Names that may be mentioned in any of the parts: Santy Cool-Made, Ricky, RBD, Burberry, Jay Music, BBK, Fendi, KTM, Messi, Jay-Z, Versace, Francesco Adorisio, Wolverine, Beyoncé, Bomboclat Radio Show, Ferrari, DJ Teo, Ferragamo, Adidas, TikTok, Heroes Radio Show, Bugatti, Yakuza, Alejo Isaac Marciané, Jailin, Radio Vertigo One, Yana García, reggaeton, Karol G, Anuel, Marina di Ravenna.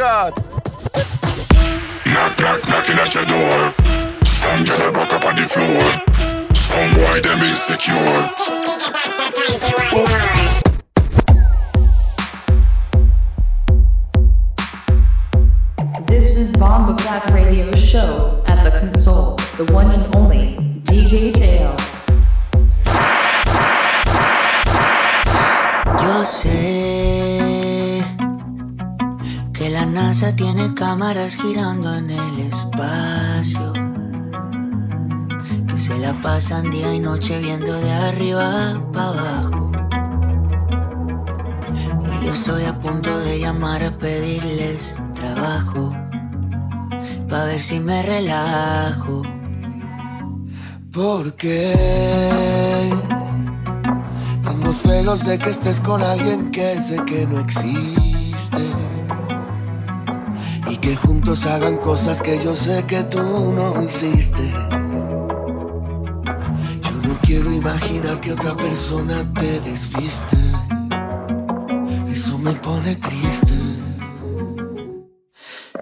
God. Knock, knock, knocking at your door. Some girl a buck up on the floor. Some boy them insecure. Pick up at the time you want more. This is Bomboclat Radio Show, at the console, the one and only, DJ Teo. Yo sé que la NASA tiene cámaras girando en el espacio, que se la pasan día y noche viendo de arriba para abajo. Y yo estoy a punto de llamar a pedirles trabajo, pa' ver si me relajo. Porque tengo celos de que estés con alguien que sé que no existe, y que juntos hagan cosas que yo sé que tú no hiciste. Yo no quiero imaginar que otra persona te desviste, eso me pone triste.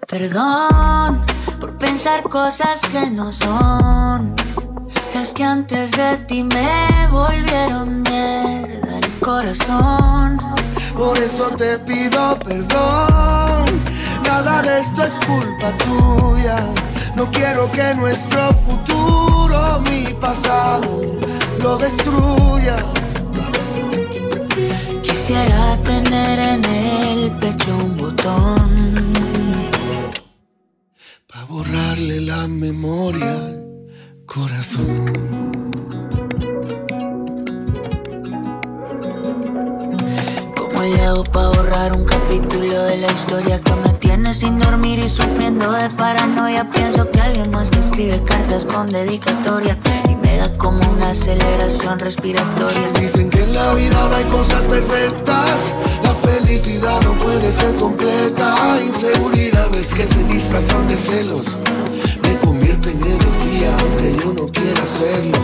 Perdón por pensar cosas que no son. Es que antes de ti me volvieron mierda el corazón. Por eso te pido perdón. Nada de esto es culpa tuya. No quiero que nuestro futuro, mi pasado, lo destruya. Quisiera tener en el pecho un botón pa' borrarle la memoria al corazón. ¿Cómo le hago pa' borrar un capítulo de la historia que me tiene sin dormir y sufriendo de paranoia? Pienso que alguien más que escribe cartas con dedicatoria y me da como una aceleración respiratoria. Dicen que en la vida no hay cosas perfectas. Felicidad no puede ser completa. Inseguridades que se disfrazan de celos me convierten en espía aunque yo no quiera hacerlo.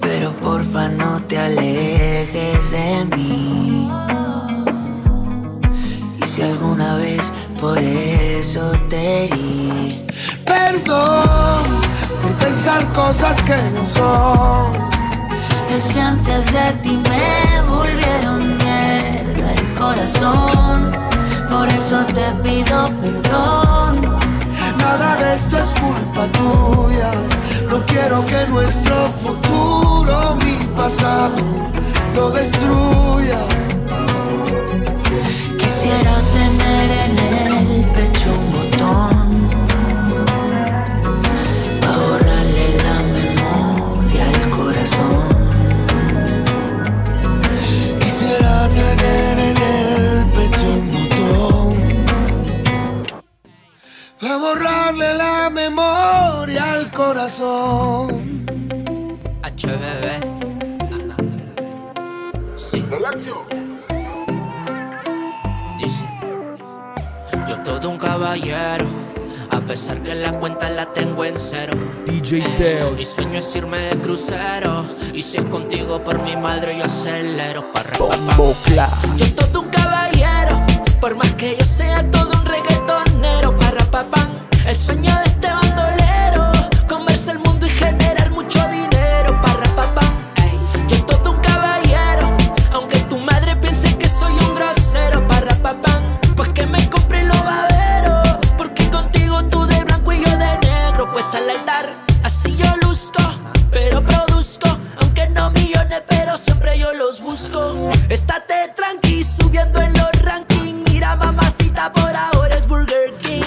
Pero porfa no te alejes de mí. Y si alguna vez por eso te herí, perdón por pensar cosas que no son. Es que antes de ti me volvieron mierda el corazón. Por eso te pido perdón. Nada de esto es culpa tuya. No quiero que nuestro futuro, mi pasado, lo destruya. Quisiera tener en el pecho un botón pa' borrarle la memoria al corazón. Tener en el pecho un botón para borrarle la memoria al corazón. HBB. Sí. Relaxo. Dice: yo todo un caballero, a pesar que la cuenta la tengo en cero. DJ Teo. Mi sueño es irme de crucero, y si es contigo por mi madre yo acelero. Bomboclat. Yo todo un caballero, por más que yo sea todo un reggaetonero. Parra papán, el sueño de este bandolero, comerse el mundo y generar mucho dinero. Parra papán, yo todo un caballero, aunque tu madre piense que soy un grosero. Parra papán, pues que me compre lo va a ver. Pues al altar, así yo luzco, pero produzco. Aunque no millones, pero siempre yo los busco. Estate tranqui, subiendo en los rankings. Mira mamacita, por ahora es Burger King.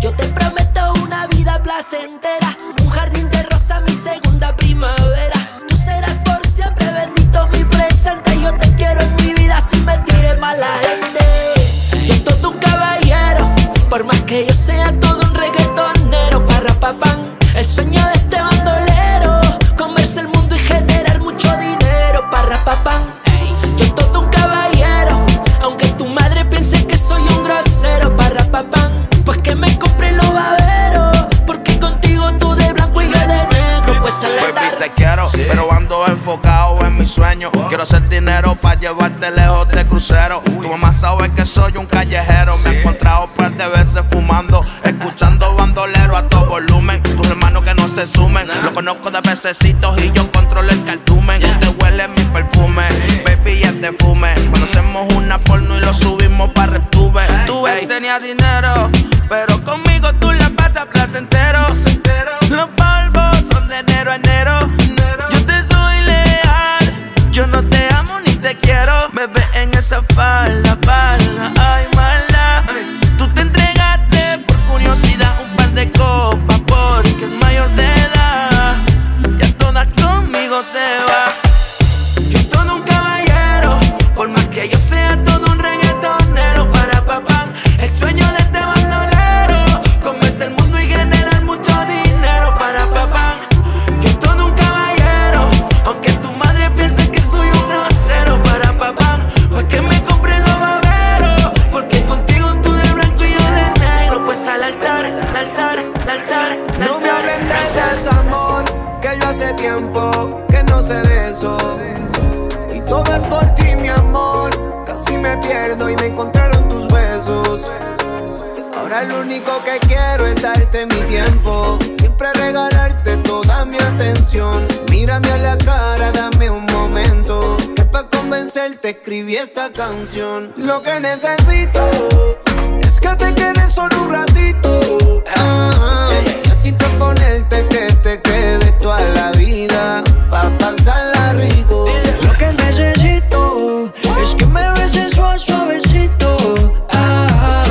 Yo te prometo una vida placentera, un jardín de rosa, mi segunda primavera. Tú serás por siempre bendito mi presente. Yo te quiero en mi vida, si me tire mala gente. Yo todo un caballero, por más que yo sea todo un reggaetonero. Parrapapán, el sueño de este bandolero, comerse el mundo y generar mucho dinero. Parrapapán, yo todo un caballero, aunque tu madre piense que soy un grosero. Parrapapán, pues que me compre lo babero, porque contigo tú de blanco y yo de negro. Pues al altar, baby, te quiero, sí, pero ando enfocado en mis sueños. Quiero hacer dinero pa' llevarte lejos de crucero. Tu mamá sabe que soy un callejero. Me he encontrado un par de veces fumando, escuchando bandolero a todo volumen. Tus hermanos que no se sumen, lo conozco de pececitos y yo controlo el cartumen. Te huele mi perfume, baby, ya te fume. Conocemos una porno y lo subimos para RepTube. Tú ves, tenía dinero, pero conmigo tú la pasas placentero. Los polvos son de enero a enero. Yo te soy leal, yo no te amo ni te quiero. Bebé, en esa falda, ay, mala. Tú te entregaste por curiosidad, un par de copas porque es mayor de edad. Ya todas conmigo se va. Yo todo un caballero, por más que yo sea todo un reggaetonero. Para papá, el sueño de este bandolero, comerse el mundo y generar mucho dinero. Para papá, yo todo un caballero, aunque tu madre piense que soy un grosero. Para papá, pues que me compre los baberos, porque contigo tú de blanco y yo de negro. Pues al altar. No me hablen de desamor, que yo hace tiempo que no sé de eso. Y todo es por ti, mi amor, casi me pierdo y me encontraron tus besos. Ahora lo único que quiero es darte mi tiempo, siempre regalarte toda mi atención. Mírame a la cara, dame un momento, que pa' convencerte escribí esta canción. Lo que necesito es que te quedes solo un ratito, ah, y así proponerte que te quedes toda la vida, pa' pasarla rico. Lo que necesito es que me beses suavecito, ah,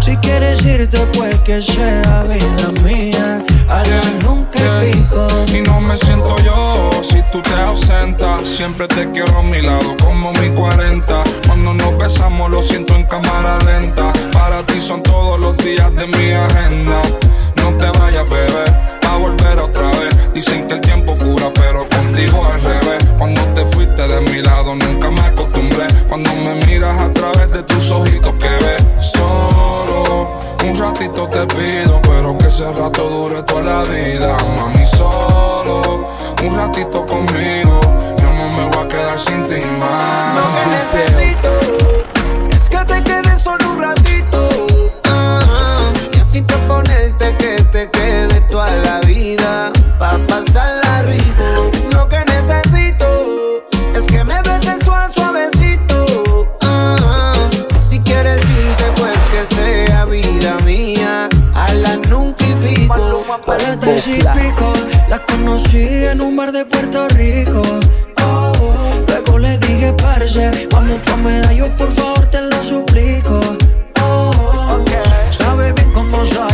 si quieres irte pues que sea vida mía, ahora nunca pico. Y no me siento yo si tú te ausentas, siempre te quiero a mi lado como mi 40. Cuando nos besamos lo siento en cámara lenta, para ti son todos los días de mi agenda. No te vayas, bebé, pa' volver otra vez. Dicen que el tiempo cura, pero contigo al revés. Cuando te fuiste de mi lado, nunca me acostumbré. Cuando me miras a través de tus ojitos que ves. Solo un ratito te pido, pero que ese rato dure toda la vida. Mami, solo un ratito conmigo, yo no me voy a quedar sin ti más. Lo que necesito es que te quedes solo un ratito, y así proponerte que te quedes toda la vida, pa' pasarla rico. Lo que necesito es que me beses suavecito, si quieres irte pues que sea vida mía, a la nunca y pico. Paletas y pico, la conocí en un bar de Puerto Rico, oh, luego le dije parce, vamos pa' Medallo, por favor te lo suplico, oh, okay. Sabe bien cómo soy,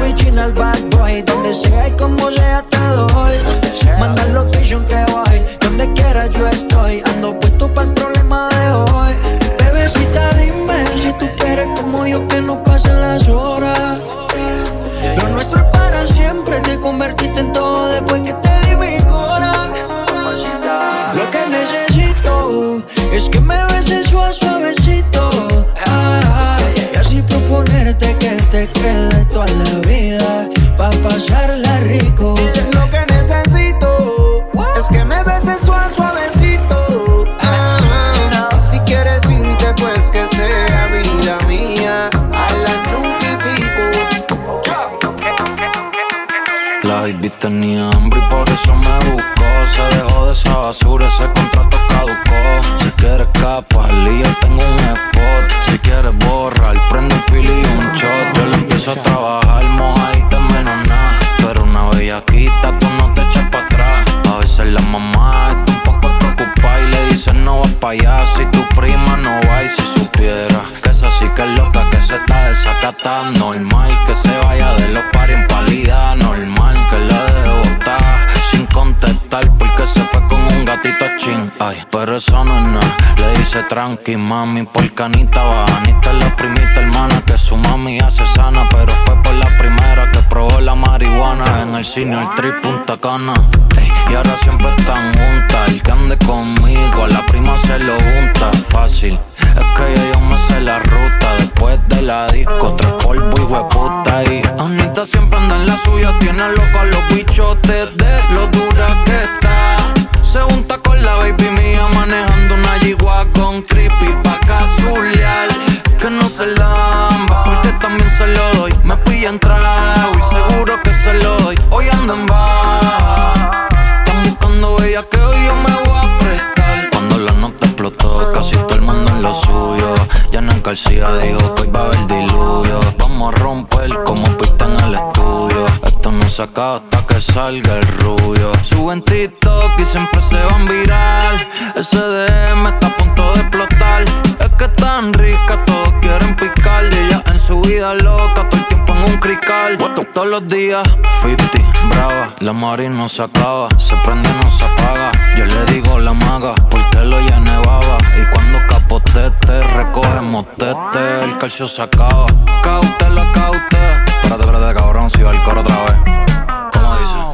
original bad boy, donde sea y como sea te doy. Manda el location que voy, donde quiera yo estoy, ando puesto para el problema de hoy. Bebecita dime si tú quieres como yo que no pasen las horas. Lo nuestro es para siempre, te convertiste en todo después que te di mi cora. Lo que necesito es que me beses suavecito, ah, y así proponerte que te quedes toda la vida, pa' pasarla rico. Lo que necesito es que me beses suavecito, ah, si quieres irte pues que sea vida mía, a la nunca y pico. La baby tenía hambre y por eso me buscó. Se dejó de esa basura, ese contrato caducó. Si quieres capas, al día tengo un spot. Si quieres borrar, prende un fili y un shot. Yo le empiezo a trabajar, mojadita menos nada. Tú eres una bellaquita, tú no te echas para atrás. A veces la mamá está un poco preocupada y le dicen no vas para allá. Si tu prima no va y si supiera que esa sí que es loca, que se está desacatando. Normal que se vaya de los paris en palidad. Normal que la deje botar sin contestar porque se fue con un gatito chin. Ay, pero eso no es nada, le dice tranqui mami por canita bajanita. La primita hermana que su mami hace sana, pero fue por la primera que probó la marihuana. En el cine el trip Punta Cana, ey, y ahora siempre están juntas. El que ande conmigo a la prima se lo junta. Fácil, es que yo me sé la ruta. Después de la disco, tres polvo y hueputa. Y Anita siempre anda en la suya, tiene loca los bichotes de lo dura que está. Se junta con la baby mía manejando una yigua con chulear, que no se lamba, porque también se lo doy. Me pillan trago y seguro que se lo doy. Hoy andan baja, están buscando ella que hoy yo me voy a prestar. Cuando la nota explotó, casi todo el mundo en lo suyo. Yana García dijo que hoy va a haber diluvio. Vamos a romper como pista en el estudio. Esto no se acaba hasta que salga el rubio. Suben TikTok y siempre se van viral. Ese DM está a punto de explotar. Es que tan rica, todos quieren picar. Ella en su vida loca, todo el tiempo en un crical. Todos los días, 50, brava. La mari no se acaba, se prende no se apaga. Yo le digo la maga, porque lo ya nevaba. Y cuando capotete, recogemos tete. El calcio se acaba, cautela, cautela. Espérate, cabrón, si va el coro otra vez.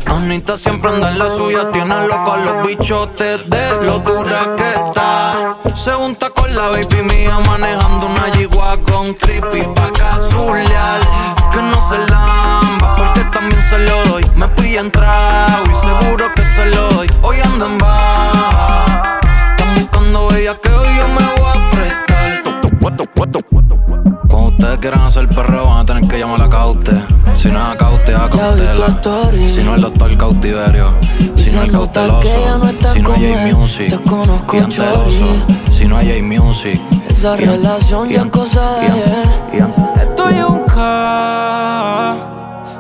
Anita siempre anda en la suya, tiene loco a los bichotes de lo dura que está. Se junta con la baby mía manejando una yigua con creepy pa' cazulear. Que no se lamba, porque también se lo doy. Me pillan trago y seguro que se lo doy. Hoy andan en baja, están buscando ella que hoy yo me voy a prestar. Cuando ustedes quieran hacer perreo van a tener que llamar a Caute. Si no es a Caute, a Cautela. Si no es el doctor Cautiverio. Si no es el cauteloso. Si no es Jay Music y Anteloso. Si no es Jay Music. Esa relación ya es cosa de ayer. Esto es un ca.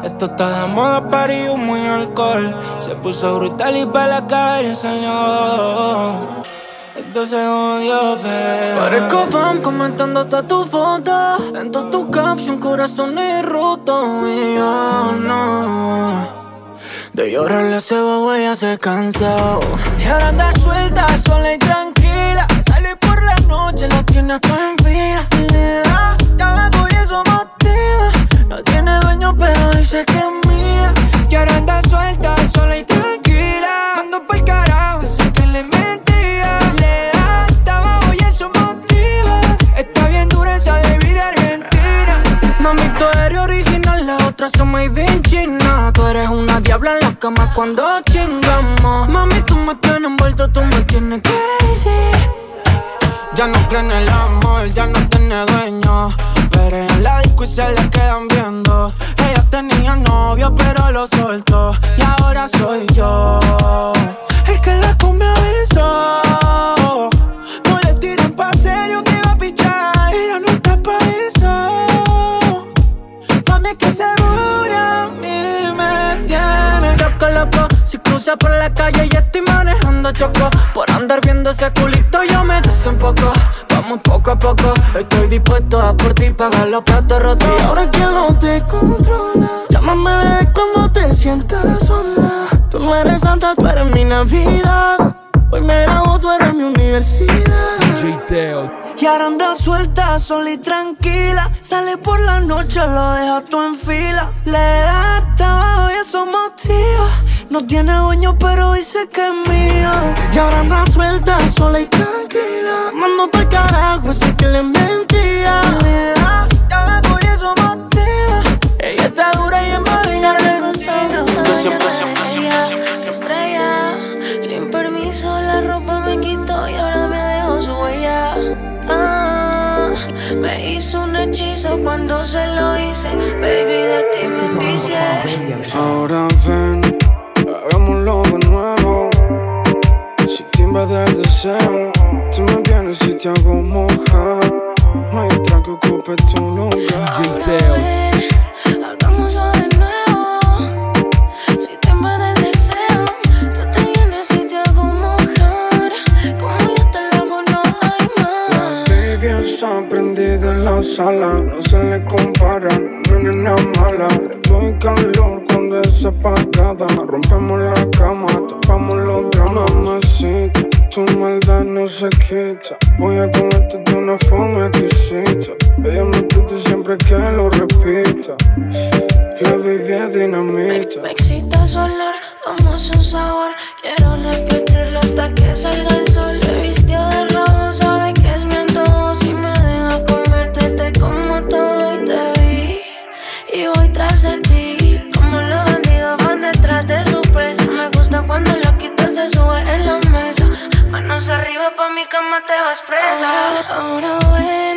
Esto está de moda, party, humo y alcohol. Se puso brutal y pa' la calle salió. Esto se odia, pero parezco fan comentando hasta tu foto. En todas tus captions, corazones rotos. Y yo no. De llorarle a ese bobo ella se cansó. Y ahora anda suelta, sola y tranquila. Sale por la noche, la tiene hasta en fila. Le da tabaco y eso motiva. No tiene dueño, pero dice que es mía. Y ahora anda suelta, sola y tranquila. Mando pa'l carajo, sé que le mentí. Son made in China. Tú eres una diabla en la cama cuando chingamos. Mami, tú me tienes envuelto, tú me tienes crazy. Ya no creen en el amor, ya no tiene dueño. Pero en la disco y se le quedan viendo. Ella tenía novio pero lo soltó. Y ahora soy yo el que la come avisó. No le tiren pa' serio que iba a pichar. Ella no está pa' eso. Mami, que se loco. Si cruza por la calle y estoy manejando choco. Por andar viendo ese culito yo me desenfoco. Vamos poco a poco. Estoy dispuesto a por ti pagar los platos rotos. Y ahora que no te controla, llámame bebé cuando te sientas sola. Tú no eres santa, tú eres mi Navidad. Hoy me grabo, tú eres mi universidad. DJ Teo. Y ahora anda suelta, sola y tranquila. Sale por la noche, lo deja todo en fila. Le da tabaco y eso motiva. No tiene dueño, pero dice que es mío. Y ahora anda suelta, sola y tranquila. Mando pa'l carajo, así que le mentía. Le da tabaco y eso motiva. Ella está dura y en Marina renuncia. Siempre estrella. Sin permiso la ropa me quitó y ahora me dejó su huella. Ah, me hizo un hechizo cuando se lo hice. Baby, de ti me envicié. Ahora ven, hagámoslo de nuevo. Si te invade el deseo, tú me vienes y te hago mojar. No hay otra que ocupe tu lugar. Ahora ven, hagámoslo de nuevo. Si te invade el deseo, tú te vienes y te hago mojar. Como yo te lo hago, no hay más. La baby es aprendida en la sala. No se le compara, no es nada mala. Le doy calor cuando es apagada. Rompemos la cama, tapamos los dramas. Mamacita, tu maldad no se quita. Voy a comerte de una forma exquisita. Ella me pide siempre que lo repita. La baby es dinamita. Me excita su olor, amo su sabor. Quiero repetirlo hasta que salga el sol. Se vistió de rojo, sabe que es mi antojo. Si me deja comerte, te como todo. Y te vi, y voy tras de ti. Como los bandidos van detrás de su presa. Me gusta cuando la quita, se sube en la mesa. Manos arriba pa' mi cama, te vas presa. Ahora ven.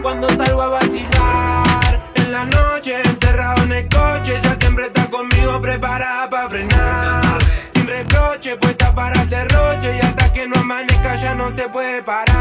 Cuando salgo a vacilar en la noche, encerrado en el coche, ella siempre está conmigo preparada para frenar. Sin reproche, puesta para el derroche, y hasta que no amanezca ya no se puede parar.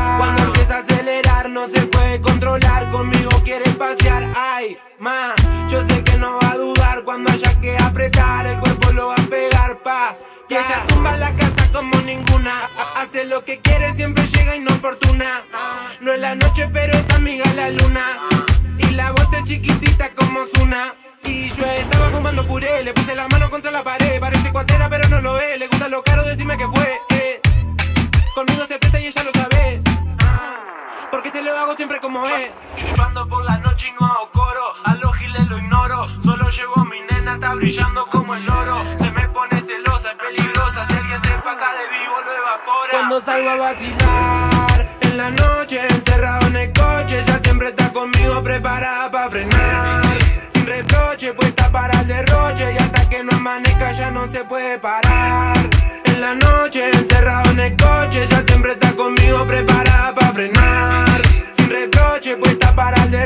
En la noche, encerrado en el coche, ella siempre está conmigo preparada para frenar. Sin reproche, puesta para el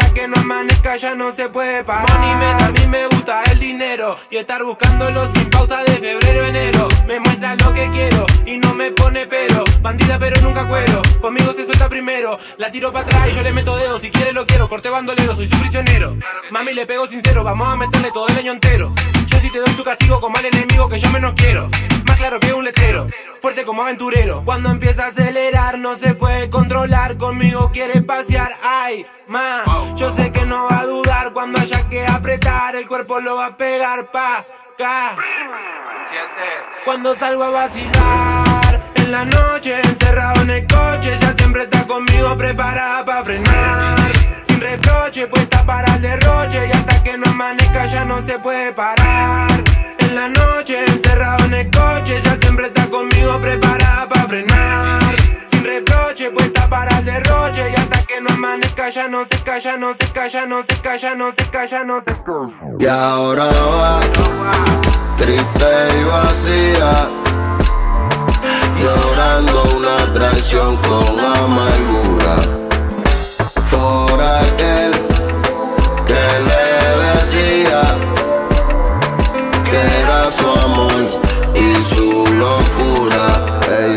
derroche, y hasta que no amanezca ya no se calla, no se calla, no se calla, no se calla, no se calla. Y ahora triste y vacía, llorando una traición con amargura, por aquel que le decía que era su amor y su locura. Hey,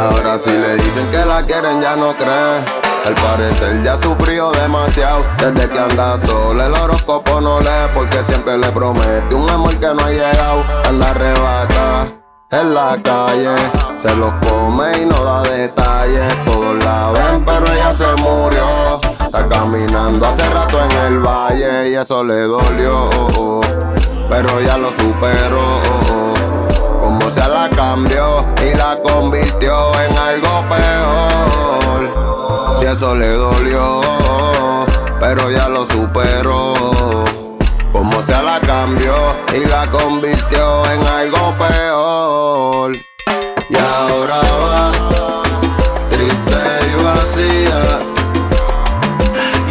ahora si le dicen que la quieren ya no cree. Al parecer ya sufrió demasiado desde que anda sola, el horóscopo no lee porque siempre le promete un amor que no ha llegado. Anda arrebata en la calle, se los come y no da detalles. Todos la ven pero ella se murió, está caminando hace rato en el valle y eso le dolió, pero ya lo superó. Como se la cambió y la convirtió en algo peor. Y eso le dolió, pero ya lo superó. Como se la cambió y la convirtió en algo peor. Y ahora va, triste y vacía,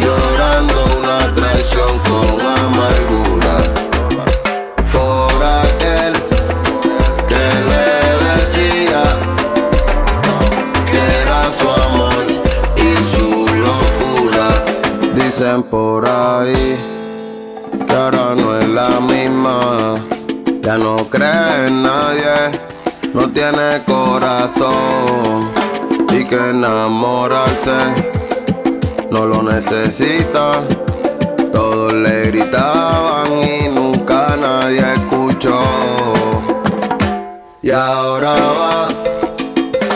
llorando una traición con amargura. Dicen por ahí que ahora no es la misma, ya no cree en nadie, no tiene corazón y que enamorarse no lo necesita. Todos le gritaban y nunca nadie escuchó. Y ahora va,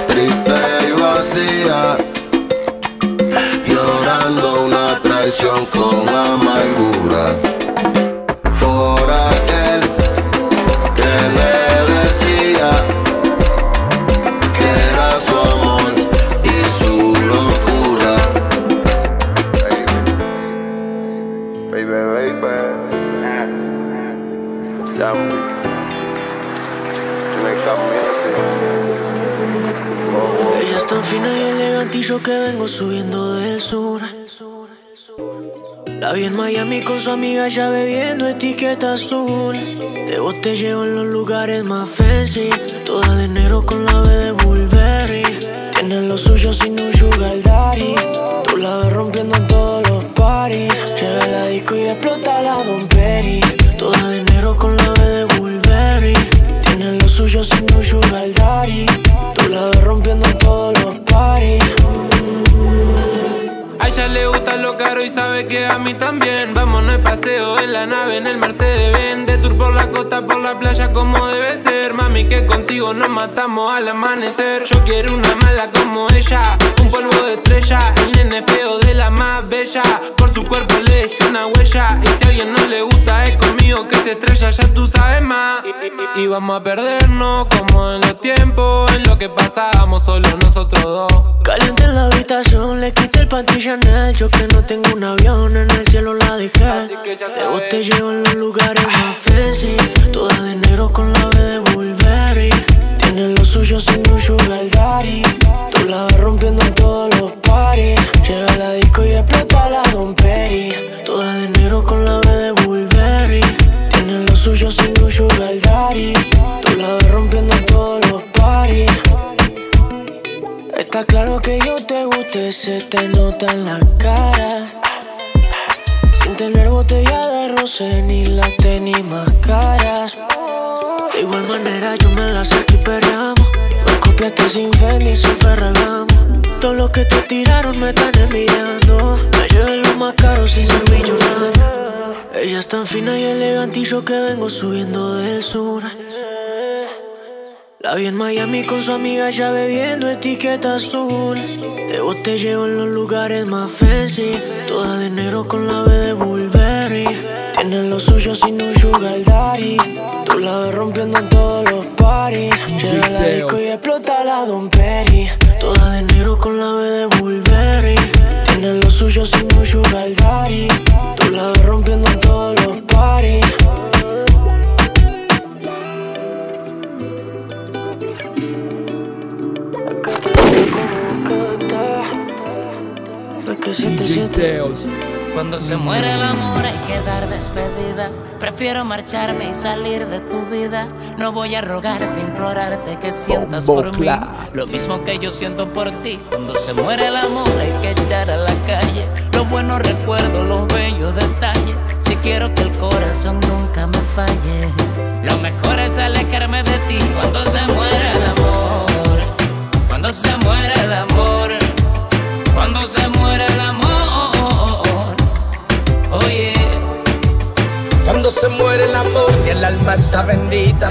triste y vacía, llorando una traición con amargura, por aquel que le decía que era su amor y su locura. Baby, baby, baby. jam Make up music. Oh, oh. Ella es tan fina y elegante y yo que vengo subiendo del sur. La vi en Miami con su amiga ya bebiendo etiqueta azul. De botelleo en los lugares más fancy. Toda de negro con la B de Wolverine. Tiene lo suyo sin un sugar daddy. Tú la ves rompiendo en todos los parties. Llega a la disco y explota la Bomberry. Toda de negro con la B de Wolverine. Tiene lo suyo sin un sugar daddy. Tú la ves rompiendo en todos los parties. A ella le gusta lo caro y sabe que a mí también. Vámonos al paseo en la nave, en el Mercedes-Benz. De tour por la costa, por la playa como debe ser. Mami, que contigo nos matamos al amanecer. Yo quiero una mala como ella, un polvo de estrella. El nene feo de la más bella, por su cuerpo le dejé una huella. Y si a alguien no le gusta es conmigo que se estrella, ya tú sabes más. Y vamos a perdernos como en los tiempos, en lo que pasábamos solo nosotros dos. Caliente en la habitación, le quité el pantillo. Yo que no tengo un avión, en el cielo la dejé. De botelleo en los lugares más fancy. Toda de negro con la B de Burberry. Tiene lo suyo sin un sugar daddy. Tú la ves rompiendo en todos los parties. Llega a la disco y explota la Domperry. Toda de negro con la B de Burberry. Tiene lo suyo sin un sugar daddy. Tú la ves rompiendo en todos los parties. Está claro que yo te guste, se te nota en la cara. Sin tener botella de rosé, ni las tenis más caras. De igual manera yo me la saqué y perreamos. Me copiaste sin Fendi, sin Ferragamo. Todos los que te tiraron me están envidiando. Me llevé lo más caro sin ser millonario. Ella es tan fina y elegante y yo que vengo subiendo del sur. La vi en Miami con su amiga ya bebiendo etiqueta azul. De botelleo en los lugares más fancy. Toda de negro con la B de Burberry. Tiene lo suyo sin un sugar daddy. Tú la ves rompiendo en todos los parties. Llega a la disco y explota la Domperry. Toda de negro con la B de Burberry. Tiene lo suyo sin un sugar daddy. Tú la ves rompiendo en todos los parties. DJ Teo. Cuando se muere el amor hay que dar despedida. Prefiero marcharme y salir de tu vida. No voy a rogarte, implorarte que sientas Bomboclat por mí lo mismo que yo siento por ti. Cuando se muere el amor hay que echar a la calle los buenos recuerdos, los bellos detalles. Si quiero que el corazón nunca me falle, lo mejor es alejarme de ti. Cuando se muere el amor, cuando se muere el amor, cuando se muere el amor, oye. Cuando se muere el amor y el alma está bendita,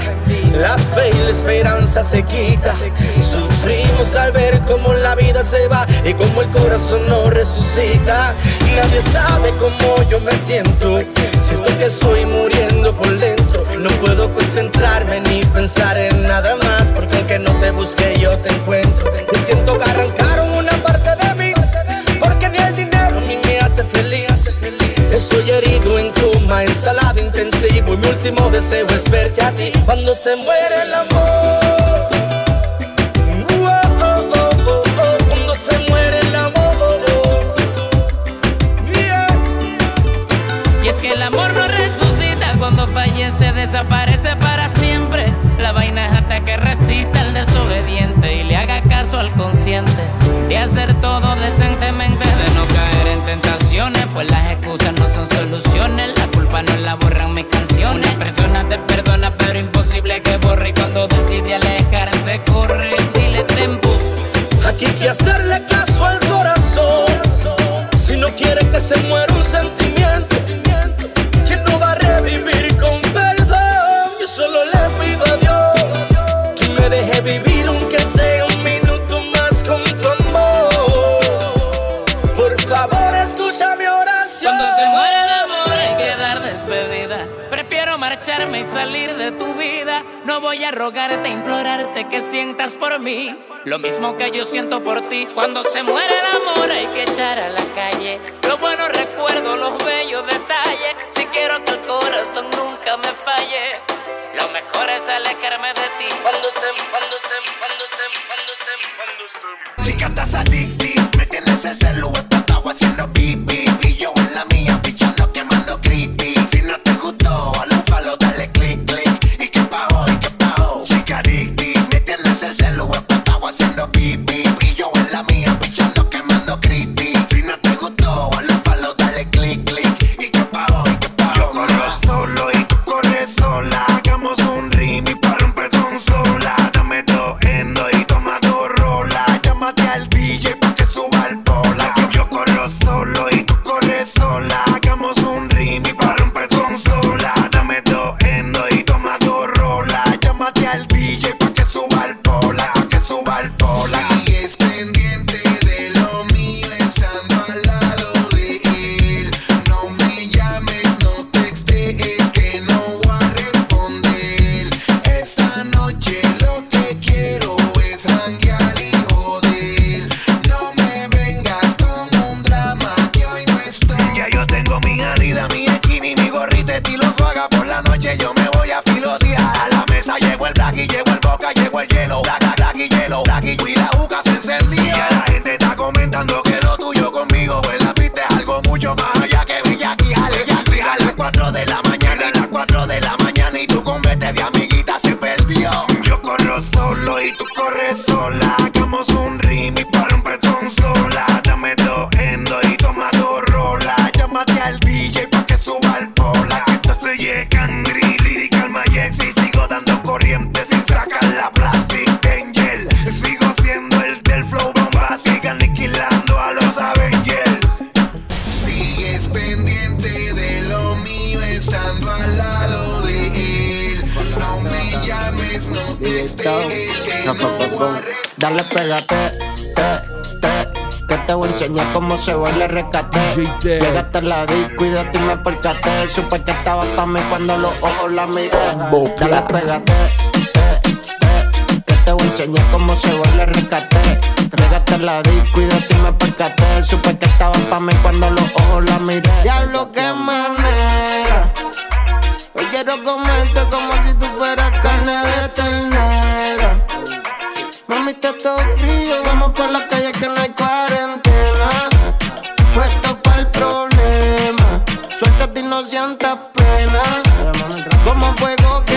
la fe y la esperanza se quita. Sufrimos al ver cómo la vida se va y cómo el corazón no resucita. Nadie sabe cómo yo me siento, siento que estoy muriendo por dentro. No puedo concentrarme ni pensar en nada más, porque aunque no te busque yo te encuentro. Yo siento que arrancaron una parte de mí, porque ni el dinero a mí me hace feliz. Estoy herido en coma, ensalada intensivo, y mi último deseo es verte a ti. Cuando se muere el amor, oh, oh, oh, oh, oh. Cuando se muere el amor, yeah. Y es que el amor no resucita, cuando fallece desaparece para siempre. La vaina es hasta que resista el desobediente y le haga caso al consciente. De hacer todo decentemente, de no caer en tentaciones, pues las excusas no son soluciones. La culpa no la borran mis canciones. Una persona te perdona pero imposible que borre, y cuando decide alejarse corre, dile tempo. Aquí hay que hacerle caso al corazón, si no quiere que se muera un sentimiento que no va a revivir con perdón. Yo solo le pido a Dios que me deje vivir aunque sea un minuto más con tu amor. Por favor, escucha mi oración. Cuando se muere el amor hay que dar despedida. Prefiero marcharme y salir de tu vida. No voy a rogarte, implorarte que sientas por mí lo mismo que yo siento por ti. Cuando se muere el amor hay que echar a la calle los buenos recuerdos, los bellos detalles. Si quiero que el corazón nunca me falle, Lo mejor es alejarme de ti. Cuando se Chica, estás adictiva. Me tienes ese lugar, estás haciendo pipí. Y yo en la mía, pichando, quemando criti. Si no te gustó, a los follow, dale click, click. Y que pago, y que pago. Chica, adictiva. Me tienes ese lugar, estás haciendo pipí. Y yo en la mía, pichando, quemando criti. Si no te gustó, a los follow, dale click, click. Y que pago, y que pago. Yo corro solo y tú corres sola. Hagamos un rimi pa' romper consola. Dame dos endo y toma dos rola. Llámate al DJ pa' que suba el bola. Yo corro solo y tú corres sola. Hagamos un rimi pa' romper consola. Dame dos endo y toma dos rola. Llámate al DJ pa' que suba el bola. Pa' que suba el bola. Si es pendiente de lo mío estando al lado de él. No me llames, no textees que no voy a responder. Esta noche lo que quiero es janguear y joder. No me vengas con un drama que hoy no estoy. Ya yo tengo mi Adidas, mi skinny, mi gorrita estilo suaga. Por la noche yo me voy a filotear. A la mesa llegó el black y llegó el boca, llegó el hielo. Black y hielo, black y la juca se encendió. Ya la gente está comentando que lo tuyo conmigo en la pista es algo mucho más allá que brilla aquí. Ale, ya sí, a las 4 de la mañana, a las 4 de la mañana. Y tú con vete de amiguita se perdió. Yo corro solo y tú corres sola. Hagamos un rimi pa' romper consola. Dame dos endo y toma dos rola. Llámate al DJ pa' que suba el bola. Esto se llega angry, lyrical majesty. Sigo dando corriente sin sacar la plastic angel. Sigo siendo el del flow bombastic, aniquilando a los Avengers. Sigues pendiente de lo mío estando al lado de él. No me llames, no te estés, que no voy a responder. Dale, pégate, que te voy a enseñar cómo se baila el rescate. Llegaste a la disco y de ti me percaté. Supe que estaba pa' mí cuando los ojos la miré. Dale, pégate, que te voy a enseñar cómo se baila el rescate. Llegaste a la disco y de ti me percaté. Supe que estaba pa' mí cuando los ojos la miré. Diablo, qué manera. Hoy quiero comerte como si tú fueras carne de ternera. Mami, está todo frío, vamos por la calle que no hay cuarentena. Puesto para el problema, suéltate y no sientas pena.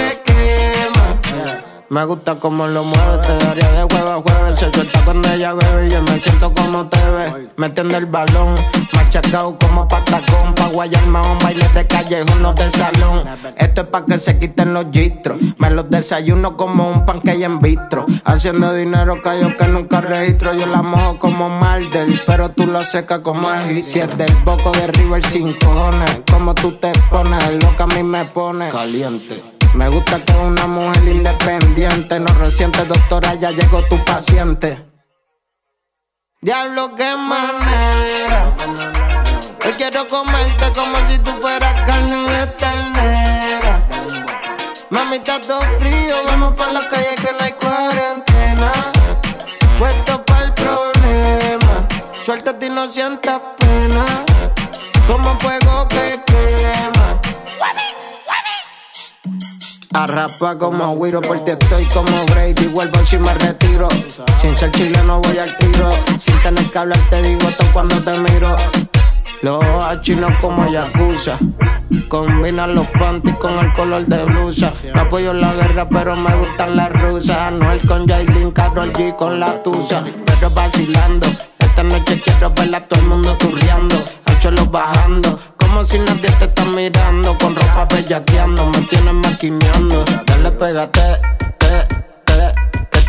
Como fuego que quema. Me gusta como lo mueves, te daría de huevo a jueves. Se suelta cuando ella bebe y yo me siento como te ve. Metiendo el balón, machacao como patacón. Pa' guayar mahón, bailes de callejón, no de salón. Esto es pa' que se quiten los gistros. Me los desayuno como un pancake en vitro. Haciendo dinero callo que nunca registro. Yo la mojo como Marder, pero tú la secas como ají. Si es del boco de River sin cojones, como tú te pones, lo que a mí me pone caliente. Me gusta que una mujer independiente no resiente, doctora, ya llegó tu paciente. Diablo, qué manera. Yo quiero comerte como si tú fueras carne de ternera. Mami, está todo frío, vamos por la calle que no hay cuarentena. Puesto para el problema, suéltate y no sientas pena. Como un fuego que quema. Arrapa como Guiro, por ti estoy como Brady. Vuelvo si me retiro. Sin ser chileno voy al tiro. Sin tener que hablar te digo todo cuando te miro. Los ojos chinos como yakuza. Combinan los panties con el color de blusa. No apoyo la guerra pero me gustan las rusas. Anuel con Jailin, Karol G con la tusa. Pero vacilando, esta noche quiero verla a todo el mundo turriando. Al suelo bajando como si nadie te está mirando, con ropa bellaqueando, me tienes maquineando. Dale, pégate, que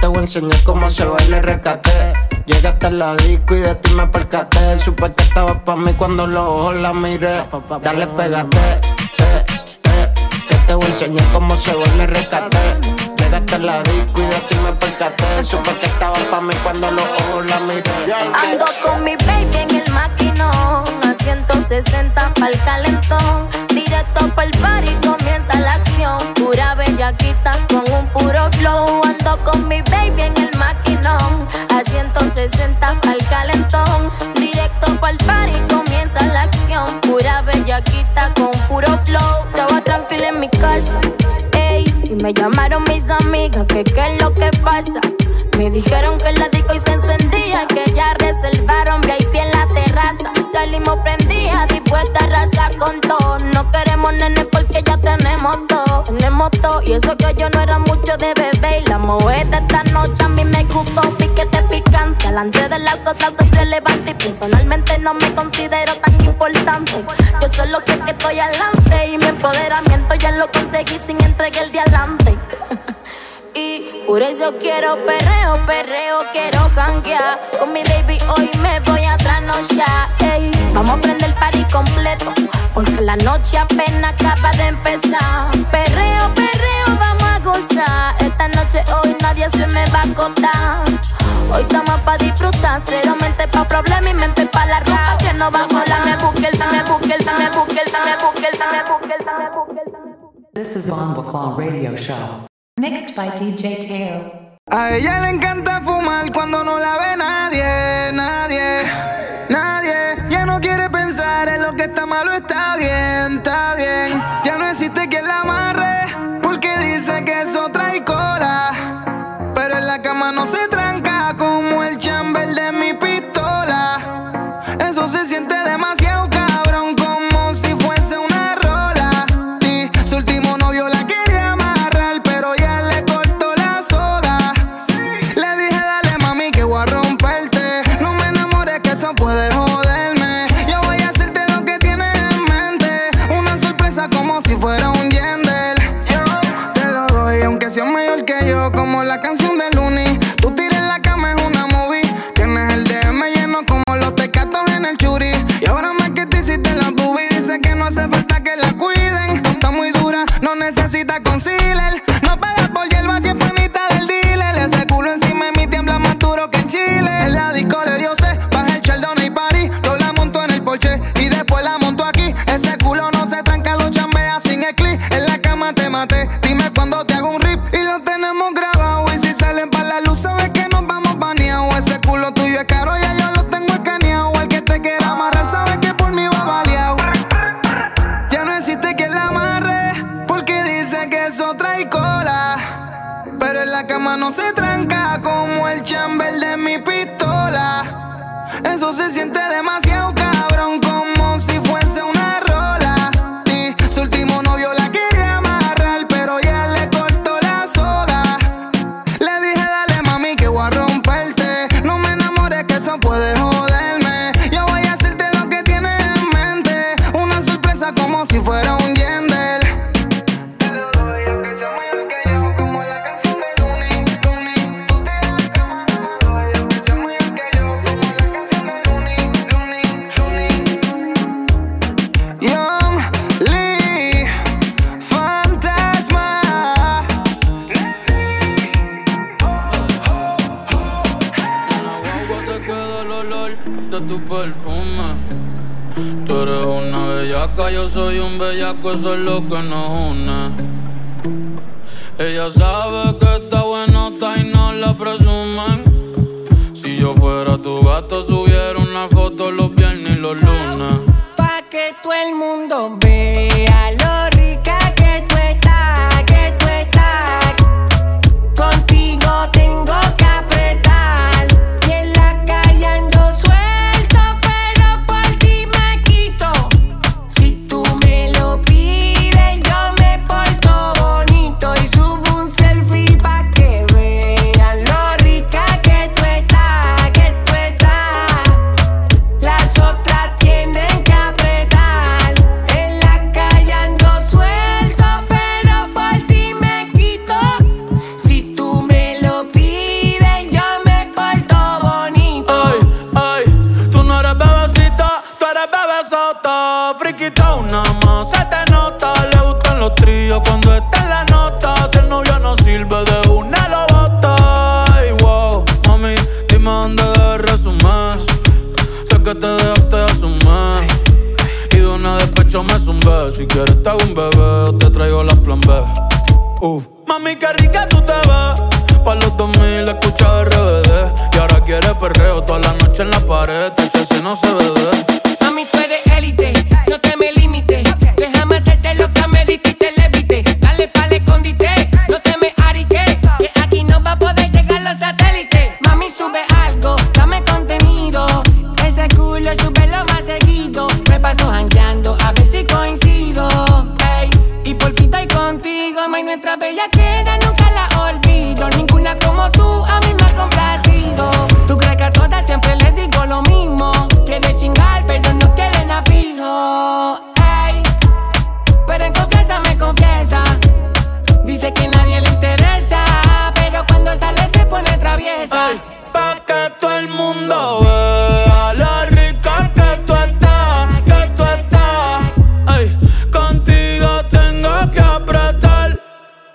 te voy a enseñar cómo se baila el rescate. Llegaste a la disco y de ti me percaté. Supe que estabas pa' mí cuando los ojos la miré. Dale, pégate, que te voy a enseñar cómo se baila el rescate. Llegaste a la disco y de ti me percaté. Supe que estabas pa' mí cuando los ojos la miré. Ando con mi baby en el maquinón. 160 pa'l calentón, directo pa'l bar y comienza la acción. Pura bellaquita con un puro flow. Ando con mi baby en el maquinón. A 160 pa'l calentón, directo pa'l bar y comienza la acción. Pura bellaquita con puro flow. Estaba tranquila en mi casa, ey, Y me llamaron mis amigas que qué es lo que pasa. Me dijeron que la disco y se encendía, que ya reservaron VIP en la terraza. Salimos prendidas, dispuesta a arrasar con todo. No queremos nenes porque ya tenemos todo. Tenemos todo, y eso que yo no era mucho de bebé. Y la moveta esta noche a mí me gustó, piquete picante. Delante de las otras soy relevante y personalmente no me considero tan importante. Yo solo sé que estoy adelante y mi empoderamiento ya lo conseguí sin entregar el de adelante. Por eso quiero perreo, perreo, quiero janguear. Con mi baby hoy me voy a trasnochar. Ey, vamos a prender el party completo, porque la noche apenas acaba de empezar. Perreo, perreo, vamos a gozar. Esta noche hoy nadie se me va a acostar. Hoy estamos pa' disfrutar, cero mente pa' problema y mente pa' la ruta que no va sola. Me busque el, me busque el, me busque el, me busque el, me busque el, me busque el. This is Bomboclat Radio Show. Mixed by DJ Teo. A ella le encanta fumar cuando no la ve nadie, nadie, nadie. Ya no quiere pensar en lo que está malo, está bien, está bien. Ya no existe quien la amarre porque dice que eso trae cola. Pero en la cama no se tranca como el chamber de mi pistola. Eso se siente demasiado cabrón, como si fuese una rola. Y su último novio la quería. Yo soy un bellaco, eso es lo que nos une. Ella sabe que está buenota y no la presumen. Si yo fuera tu gato, subiera una foto los viernes y los lunes. Pa' que todo el mundo vea lo rica que tú estás, que tú estás. Contigo tengo que apretar. Y en la calle ando suelto, pero por ti me quito. Cuando está en la nota, si el novio no sirve de una lo bota. Ay, wow, mami, dime dónde agarras un más. Sé que te dejaste de asumir y de una despecho me zumbé. Si quieres te hago un bebé, te traigo las plan B. Uf. Mami, qué rica tú te ves. Pa' los 2000 escuchas RBD y ahora quieres perreo toda la noche en la pared. Te eché si no se ve. Mami, tú eres élite, no te me limites. Déjame hacerte lo que me diste y te levité. Dale pa'l escondite, bellaquera nunca la olvido. Ninguna como tú a mí me ha complacido. Tú crees que a todas siempre les digo lo mismo. Quieren chingar pero no quieren a fijo. Ey, pero en confianza me confiesa. Dice que nadie le interesa, pero cuando sale se pone traviesa. Ay, pa' que todo el mundo vea la rica que tú estás, que tú estás. Ay, contigo tengo que apretar.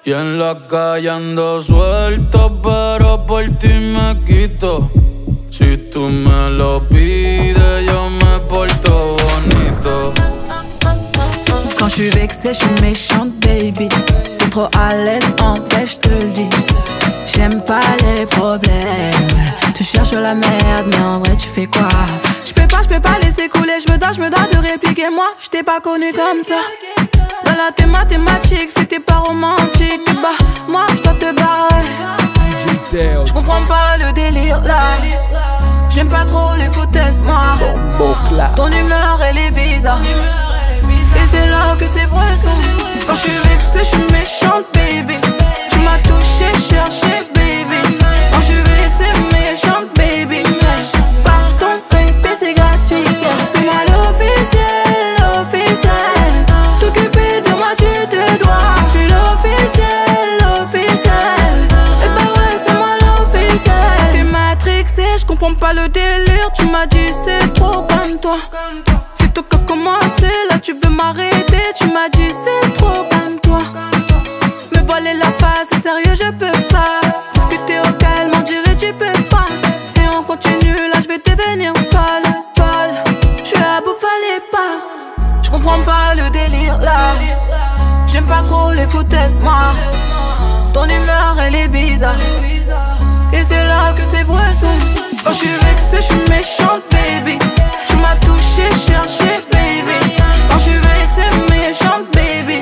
Y en la calle ando suelto, pero por ti me quito. Si tú me lo pides, yo me porto bonito. Quand je suis vexée, je suis méchante, baby. T'es trop à l'aise, en vrai, je te le dis. J'aime pas les problèmes. Tu cherches la merde, mais en vrai, tu fais quoi? Je peux pas laisser couler. Je me dois de répliquer. Moi, je t'ai pas connu comme ça. Voilà, t'es mathématique, c'était pas romantique. Bah, moi, je dois te barrer. Je comprends pas le délire là. J'aime pas trop les foutaises, moi. Ton humeur, elle est bizarre. Et c'est là que c'est vrai ça. Quand je suis vexée, je suis méchante, baby. Tu m'as touché, cherché, baby. Quand je suis vexée, méchante, baby. Pardon, baby, c'est gratuit. C'est moi l'officiel, l'officiel. T'occuper de moi, tu te dois. Je suis l'officiel, l'officiel. Et bah ouais, c'est moi l'officiel. T'es matrixé, je comprends pas le délire. Tu m'as dit c'est trop comme toi. C'est tout que commencer, là tu veux m'arrêter. Tu m'as dit c'est trop, calme-toi. Me voiler la face, sérieux je peux pas. Discuter au calme, on dirait tu peux pas. Si on continue, là je vais devenir folle, folle. Je suis à bout, fallait pas. Je comprends pas le délire là. J'aime pas trop les foutaises, moi. Ton humeur elle est bizarre. Et c'est là que c'est vrai ça. Quand je suis vexée, je suis méchante, baby. Tu m'as touché, cherché, baby. Quand je suis vexée, méchante, baby.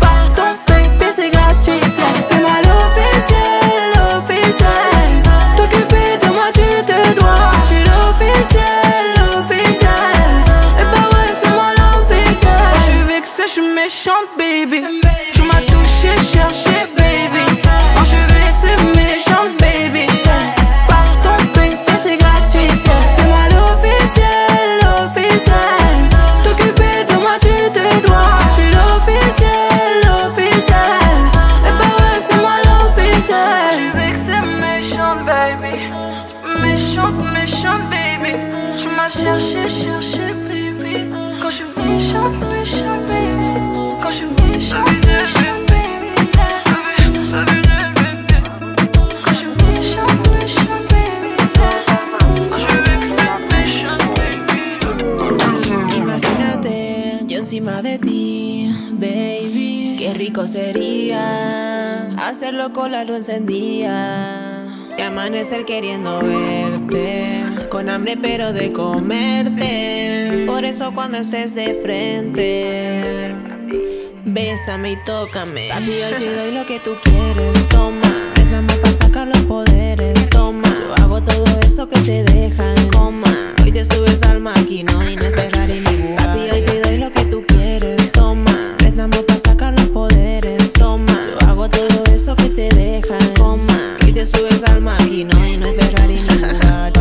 Pardon, baby, c'est gratuit. C'est moi l'officiel, l'officiel. T'occuper de moi, tu te dois. Je suis l'officiel, l'officiel. Et bah ouais, c'est moi l'officiel. Quand je suis vexée, je suis méchante, baby. Tu m'as touché, cherché, baby. Quand je suis vexée, méchante, baby. Pardon, baby, c'est gratuit. C'est moi l'officiel, l'officiel. T'occuper de moi, tu te dois. Je suis l'officiel, l'officiel. Et bah ouais, c'est moi l'officiel. Je suis vexée, méchante, baby. Méchante, méchante, baby. Tu m'as cherché, cherché, baby. Quand je suis méchante, méchante, baby. Quand je suis méchante, méchante, baby. Baby, baby. Encima de ti, baby. Qué rico sería hacerlo con la luz encendida y amanecer queriendo verte, con hambre pero de comerte. Por eso cuando estés de frente, bésame y tócame. Papi, yo te doy lo que tú quieres, toma. Dame pa' sacar los poderes, toma. Yo hago todo eso que te dejan, coma. Hoy te subes al maquinón y no es Ferrari ni Bugatti. Papi, hoy te doy lo que tú quieres, toma. Préstame pa' sacar los poderes, toma. Yo hago todo eso que te dejan, coma. Hoy te subes al maquinón y no es Ferrari ni Bugatti.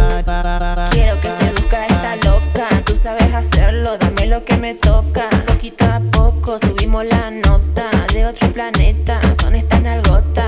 Quiero que seduzca a esta loca. Tú sabes hacerlo, dame lo que me toca. Poquito a poco subimos la nota. De otro planeta son estas nalgotas.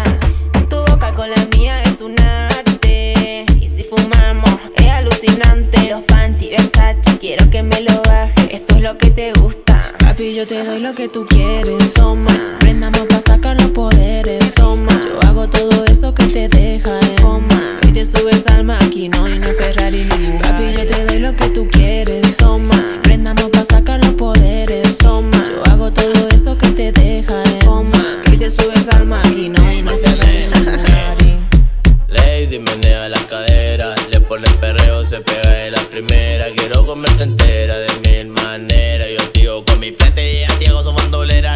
Con la mía es un arte. Y si fumamos es alucinante. Los panty Versace, quiero que me lo bajes. Esto es lo que te gusta. Papi, yo te doy lo que tú quieres, toma. Prendamos pa' sacar los poderes, toma. Yo hago todo eso que te deja en coma. Y te subes al maquinón y no es Ferrari ni Bugatti. Papi, yo te doy lo que tú quieres, toma. Prendamos pa' sacar los poderes, toma. Yo hago todo eso que te deja en coma. Y te subes al maquinón y no es Ferrari ni Bugatti. Lady menea la cadera, le pone el perreo, se pega de la primera. Quiero comerte entera de mil maneras. Yo tío con mi flete y a Diego su bandolera.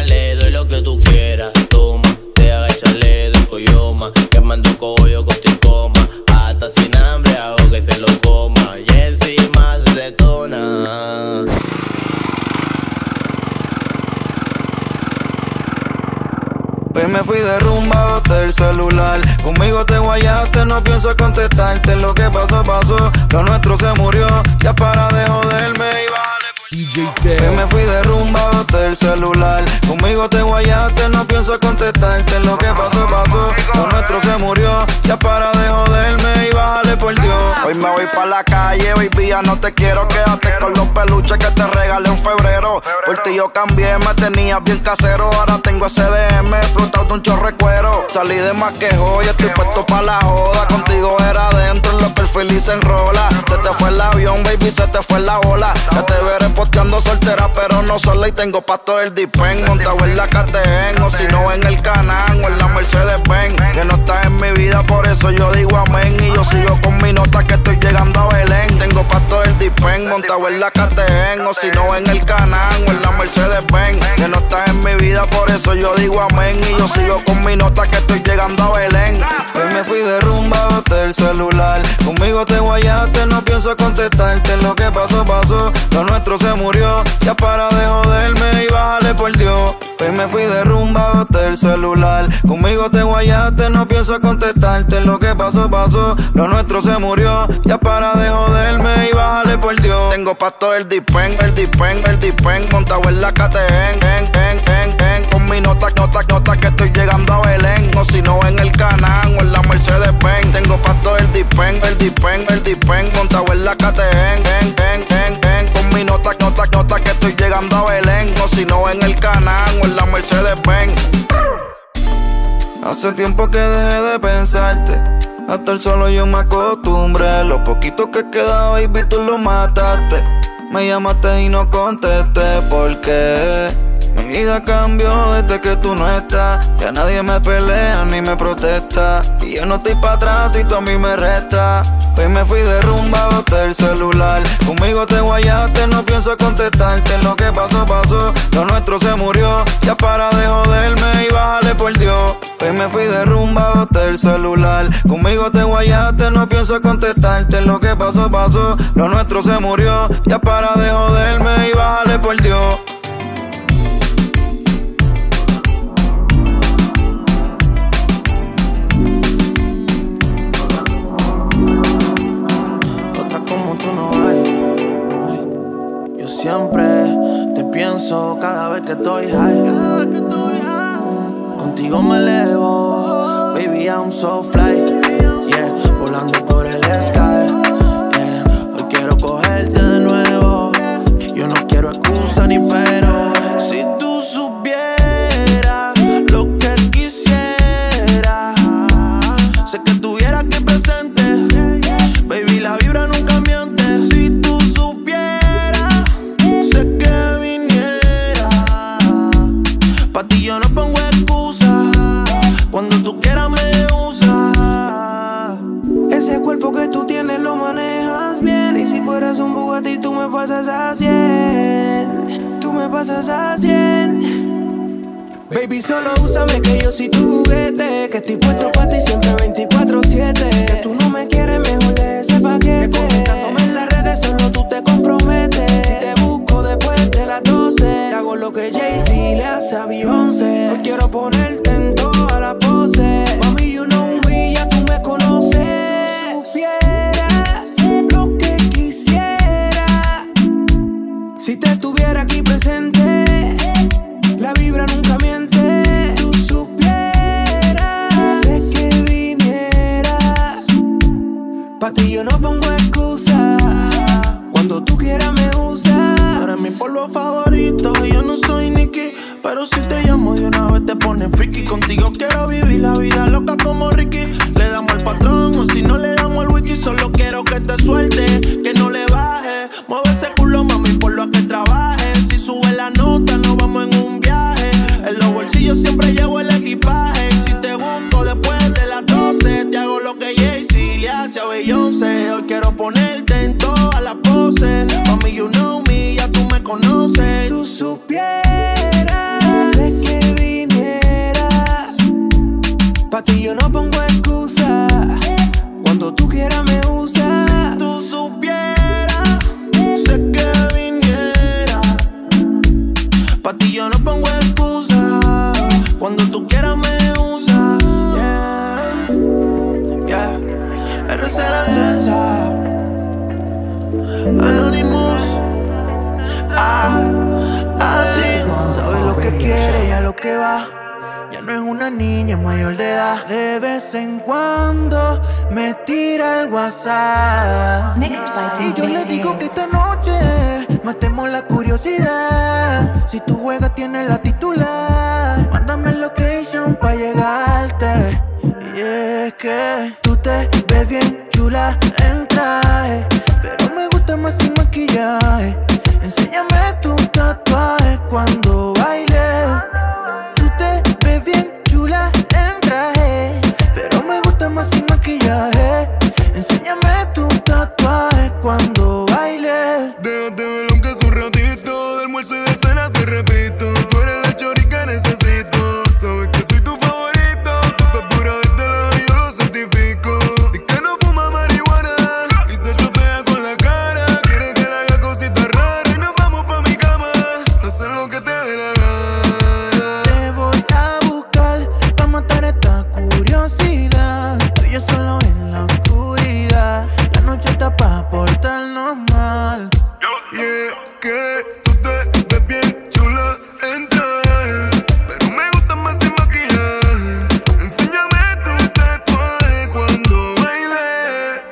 rumba, boté el celular. Conmigo te guayaste, no pienso contestarte. Lo que pasó, pasó, lo nuestro se murió. Ya para de joderme y vale por DJ Teo. Me fui de rumba, boté el celular. Conmigo te guayaste, no pienso contestarte. Lo que pasó, pasó, lo nuestro se murió. Ya para de joderme y bájale por Dios. Hoy me voy pa' la calle, baby, ya no te quiero. Quédate con los peluches que te regalé en febrero. Por ti yo cambié, me tenías bien casero. Ahora tengo SDM, explotado de un chorro de cuero. Salí de más que joya, estoy puesto pa' la joda. Contigo era adentro, en los perfiles se enrola. Se te fue el avión, baby, se te fue la ola. Ya te veré posteando soltera, pero no sola. Y tengo pa' todo el dipen, montado en la KTM. O si no en el Canán o en la Mercedes-Benz. Que no estás en mi vida, por eso yo digo amén. Y yo sigo con mi nota que estoy llegando a Belén. Tengo pa' todo el dipen, montado en la KTM. O si no en el Canán o en la Mercedes-Benz. Que no estás en mi vida, por eso yo digo amén. Y yo sigo con mi nota que estoy llegando a Belén. Hoy me fui de rumba, boté el celular. Conmigo te guayaste, no pienso contestarte. Lo que pasó, pasó, lo nuestro se murió. Ya para de joderme y bájale por Dios. Hoy me fui de rumba, boté el celular. Conmigo te guayaste, no pienso contestarte. Lo que pasó, pasó, lo nuestro se murió. Ya para de joderme y bájale por Dios. Tengo pa' todo el dipen, el dipen, el dipen. Montado en la KTM. Con mi nota que estoy llegando a Belén. O si no en el Canán o en la Mercedes-Benz. Tengo pa' todo el dipen, el dipen, el dipen. Montado en la KTM. Con mi nota que estoy llegando a Belén. O si no en el Canán o en la Mercedes-Benz. Hace tiempo que dejé de pensarte, a estar solo yo me acostumbré. Lo poquito que quedaba, baby, tú lo mataste. Me llamaste y no contesté, ¿por qué? Mi vida cambió desde que tú no estás. Ya nadie me pelea ni me protesta. Y yo no estoy pa' atrás si tú a mí me restas. Hoy me fui de rumba, boté el celular. Conmigo te guayaste, no pienso contestarte. Lo que pasó, pasó, lo nuestro se murió. Ya para de joderme y bájale por Dios. Hoy me fui de rumba, boté el celular. Conmigo te guayaste, no pienso contestarte. Lo que pasó, pasó, lo nuestro se murió. Ya para de joderme y bájale por Dios. Siempre te pienso cada vez que estoy high. Contigo me elevo, baby, I'm so fly. Yeah, volando por el sky. Yeah, hoy quiero cogerte de nuevo. Yo no quiero excusa ni pero. Si tú supieras lo que quisiera, sé que estuviera aquí presente. Baby, la vibra nunca miente. Si tú supieras, que viniera pa' ti yo no pongo excusa. Cuando tú quieras me usas. Ese cuerpo que tú tienes lo manejas bien. Y si fueras un Bugatti tú me pasas a 100. Tú me pasas a 100. Baby, solo úsame que yo soy tu juguete. Que estoy puesto pa' ti siempre 24/7. Que tú no me quieres, mejor de ese paquete. Que conectándome en las redes solo tú te comprometes. Si te después de las 12, hago lo que Jay-Z le hace a Beyoncé. Hoy quiero ponerte en toda la pose. Mami, you know me, ya tú me conoces. Supieras lo que quisiera, si te tuviera aquí presente. La vibra nunca miente. Si tú supieras, sé que vinieras. Pa' ti yo no pongo excusa. Cuando tú quieras me usas. Eres mi polvo favorito, yo no soy Nicky. Pero si te llamo de una vez te pones friki. Contigo quiero vivir la vida loca como Ricky. Le damos al patrón o si no le damos al wiki. Solo quiero que te suelte, que no le baje. Mueve ese culo, mami, por lo que trabaje. Si sube la nota, nos vamos en un viaje. En los bolsillos siempre llevo el equipaje. Y si te busco después de las 12, te hago lo que Jay-Z le hace a Beyoncé. Hoy quiero ponerte en todas las poses. Mami, you know me. Si tú supieras, sé que vinieras. Pa' ti yo no pongo excusa. Cuando tú quieras me usas. Si tú supieras, sé que vinieras. Pa' ti yo no pongo excusa. Cuando tú quieras me usas. una niña mayor de edad. De vez en cuando me tira el WhatsApp y yo le digo que esta noche matemos la curiosidad. Si tú juegas tienes la titular, mándame location pa' llegarte. Y es que tú te ves bien chula en traje, pero me gusta más sin maquillaje. Enséñame tu tatuaje cuando bailes. Tú te ves bien chula en traje, pero me gusta más sin maquillaje. Enséñame tu tatuaje cuando bailes. Déjate ver aunque es un ratito, de almuerzo y de cena te repito. Tú eres el chori que necesito, sabes que soy tu favorito. Tu tatuaje desde la yo lo certifico. Dice que no fuma marihuana, dice chotea con la cara. Quiere que le haga cositas raras y nos vamos pa' mi cama. Hacer lo que te dé la gana. Te voy a buscar pa' matar esta curiosidad. Tú y yo solo en la oscuridad. La noche está pa' portarnos mal. Y es que tú te ves bien chula en traje, pero me gusta más sin maquillaje. Enséñame tu tatuaje cuando baile.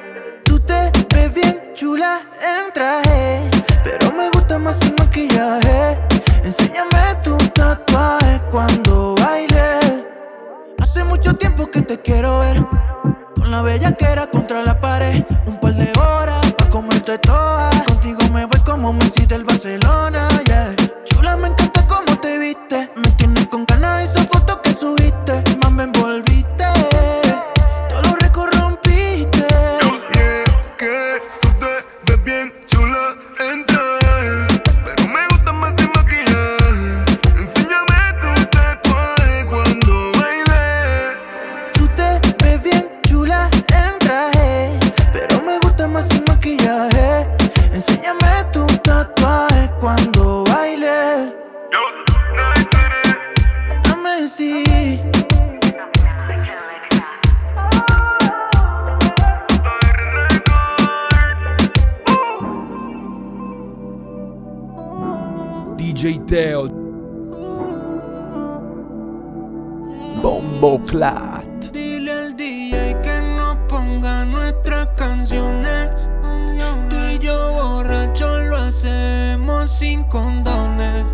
Tú te ves bien chula en traje, pero me gusta más sin maquillaje. Enséñame tu tatuaje cuando baile. Hace mucho tiempo que te quiero ver, con la bellaquera contra la pared. Un par de horas pa' comerte toda. Contigo me voy como Messi del Barcelona, yeah. Chula, me encanta cómo te viste. Me tienes con ganas esa foto que subiste. Más me envolviste, todo lo recorrompiste. Yeah, que tú te ves bien chula en traje, pero me gusta más sin maquillaje. Enséñame tu tatuaje cuando baile. Tú te ves bien chula en traje, pero me gusta más sin maquillaje. Enséñame tu tatuaje cuando baile. Dame sí. DJ Teo Bomboclat. Dile al DJ que nos ponga nuestras canciones. Tú y yo borrachos lo hacemos sin condones.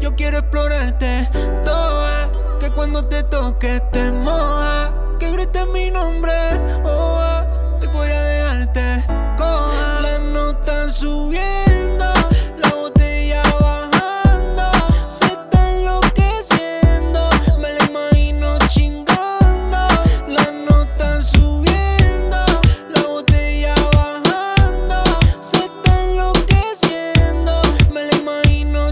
Yo quiero explorarte toda, que cuando te toque te moja, que grites mi nombre, oh, y voy a dejarte coja. Las notas subiendo, la botella bajando, se está enloqueciendo, me la imagino chingando. Las notas subiendo, la botella bajando, se está enloqueciendo, me la imagino chingando.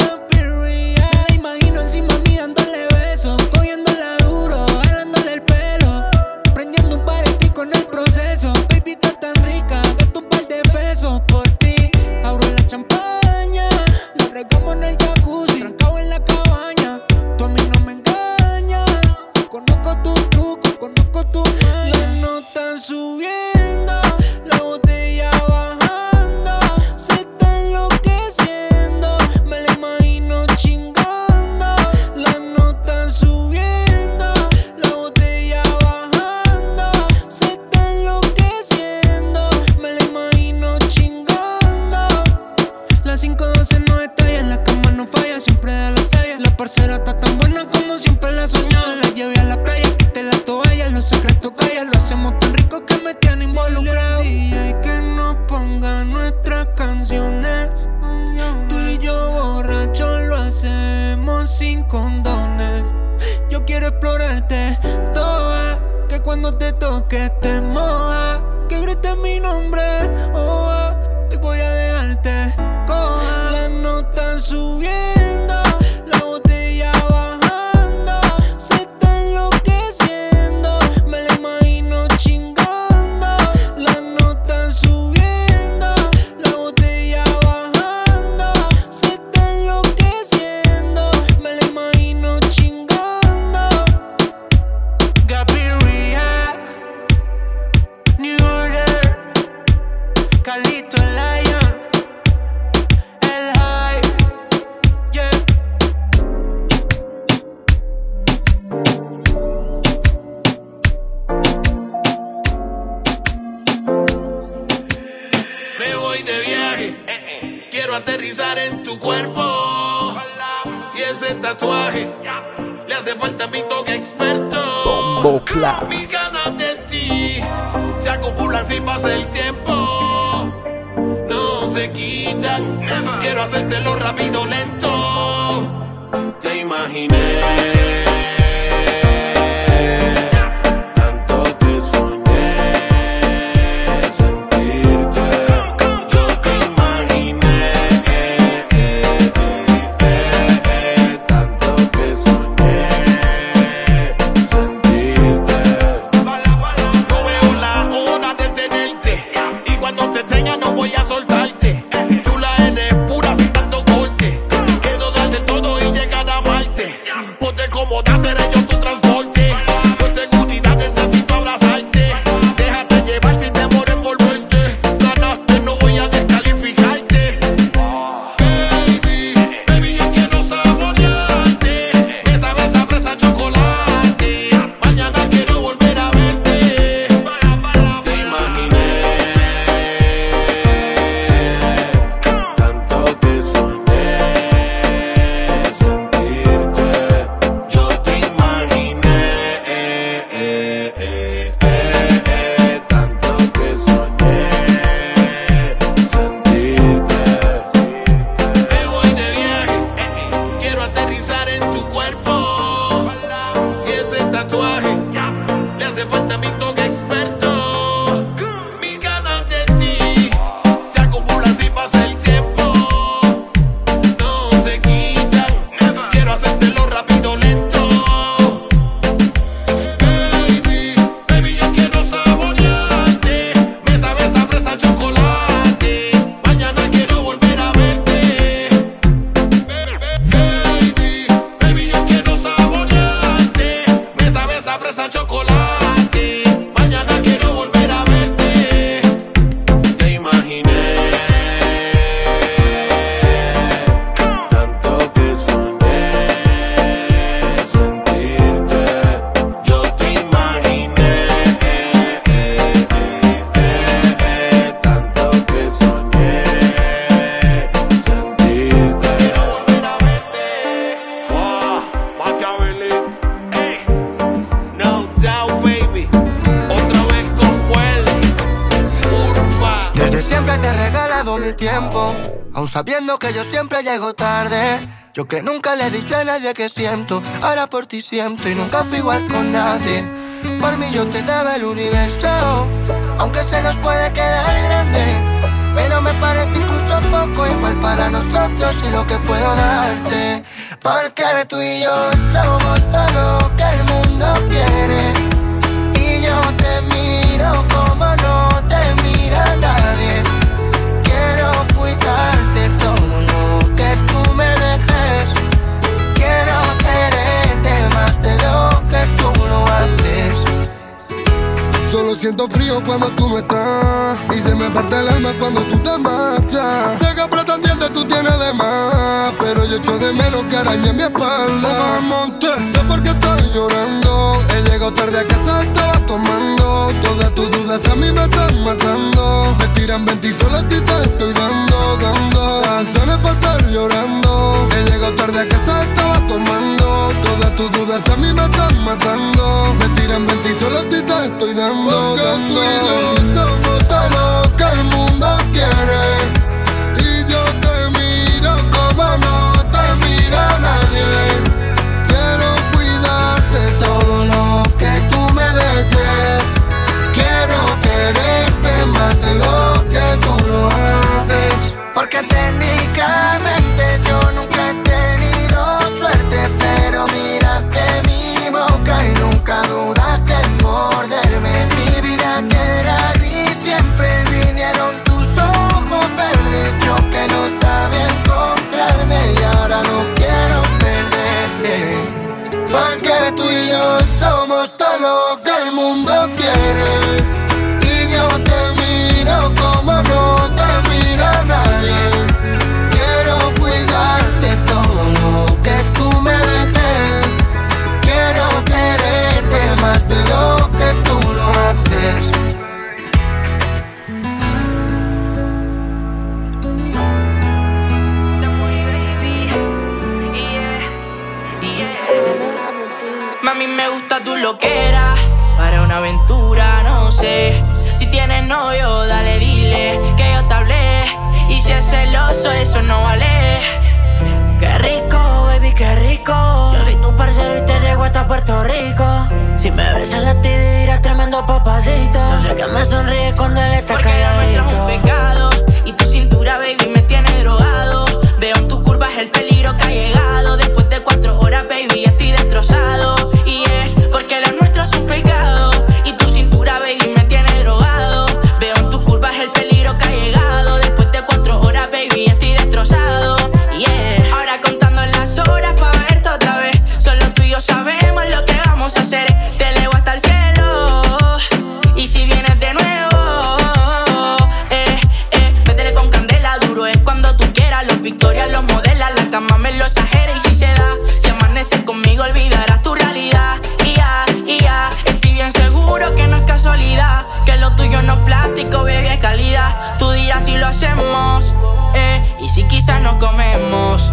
Capirria, me la imagino encima mía dándole besos, cogiéndola duro, jalándole el pelo, prendiendo un party con el proceso. Baby, está tan rica, gasto un par de pesos por ti. Abro la champaña, la regamos en el jacuzzi, trancado en la cabaña. Tú a mí no me engañas, conozco tu truco, conozco tu maña. Las notas subiendo, la botella bajando, se está enloqueciendo, me la imagino chingando. Las notas subiendo, la botella bajando, se está enloqueciendo, me la imagino chingando. Las 5:12 no estalla, en la cama no falla, siempre da la talla. La parcera está tan buena como siempre la soñaba. La llevé a la playa, quité la toalla, los secretos callan. Lo hacemos tan rico que me tiene involucrado. DJ que nos ponga nuestras canciones. Tú y yo borrachos lo hacemos sin condones. Yo quiero explorarte toda, que cuando te toque te moja, que grites mi nombre, oh, y voy a dejarte coja. Las notas subiendo, la botella bajando, se está enloqueciendo, me la imagino chingando. Las notas subiendo, la botella bajando, se está enloqueciendo, me la imagino chingando. aterrizar en tu cuerpo. Y ese tatuaje le hace falta a mi toque experto. Bomboclat. Mis ganas de ti se acumulan si pasa el tiempo. No se quitan. Quiero hacértelo rápido, lento. Te imaginé. Sabiendo que yo siempre llego tarde, yo que nunca le he dicho a nadie que siento, ahora por ti siento y nunca fui igual con nadie. Por mí yo te daba el universo, aunque se nos puede quedar grande, pero me parece incluso poco igual para nosotros y lo que puedo darte. Porque tú y yo somos todo lo que el mundo quiere, y yo te miro como no te mira nadie. Quiero cuidarte todo lo que tú me dejes. Quiero quererte más de lo que tú lo haces. Solo siento frío cuando tú no estás, y se me parte el alma cuando tú te marchas. Llega pretendiente, tú tienes de más, pero yo echo de menos que arañe mi espalda. Sé por qué estoy llorando, he llegado tarde a casa, estabas tomando. Todas tus dudas a mí me están matando. Me tiran 20 y solo a ti te estoy dando. Razones para estar llorando, he llegado tarde a casa, estabas tomando. Todas tus dudas a mí me están matando. Me tiran 20 y solo a ti te estoy dando. Porque tú y yo somos todo lo que el mundo quiere, y yo te miro como no te mira nadie. De lo que tú lo haces. Porque técnicamente yo nunca he tenido suerte, pero miraste mi boca y nunca dudaste en morderme. Mi vida que era gris, siempre vinieron tus ojos verdes. Yo que no sabía encontrarme y ahora no quiero perderte. Porque tú y yo somos todo lo que el mundo quiere, y yo te como no te mira nadie. Quiero cuidarte todo lo que tú me dejes. Quiero quererte más de lo que tú lo haces. Mami, me gusta tu loquera. Para una aventura, no sé. Si tienes novio, dale, dile que yo te hablé. Y si es celoso, eso no vale. Qué rico, baby, qué rico. Yo soy tu parcero y te llevo hasta Puerto Rico. Si me ves en la TV, dirás tremendo papacito. No sé qué me sonríes cuando él está calladito. Porque no es un pecado. Y tu cintura, baby, me tiene drogado. Veo en tus curvas el peligro que ha llegado. Después de 4 horas, baby, ya estoy destrozado. Y es porque lo nuestro es un pecado. Y tu cintura, baby, me tiene drogado. Veo en tus curvas el peligro que ha llegado. Después de 4 horas, baby, ya estoy destrozado. Y es ahora contando las horas pa' verte otra vez. Solo tú y yo sabemos lo que vamos a hacer. Te elevo hasta el cielo. Y si vienes de nuevo, métele con candela, duro es cuando tú quieras. Los Victoria los modelas, la cama me lo exagera. Y si se da, si amaneces conmigo olvidarás tu realidad. Y ya, estoy bien seguro que no es casualidad. Que lo tuyo no es plástico, bebé, es calidad. Tú dirás si lo hacemos, y si quizás nos comemos.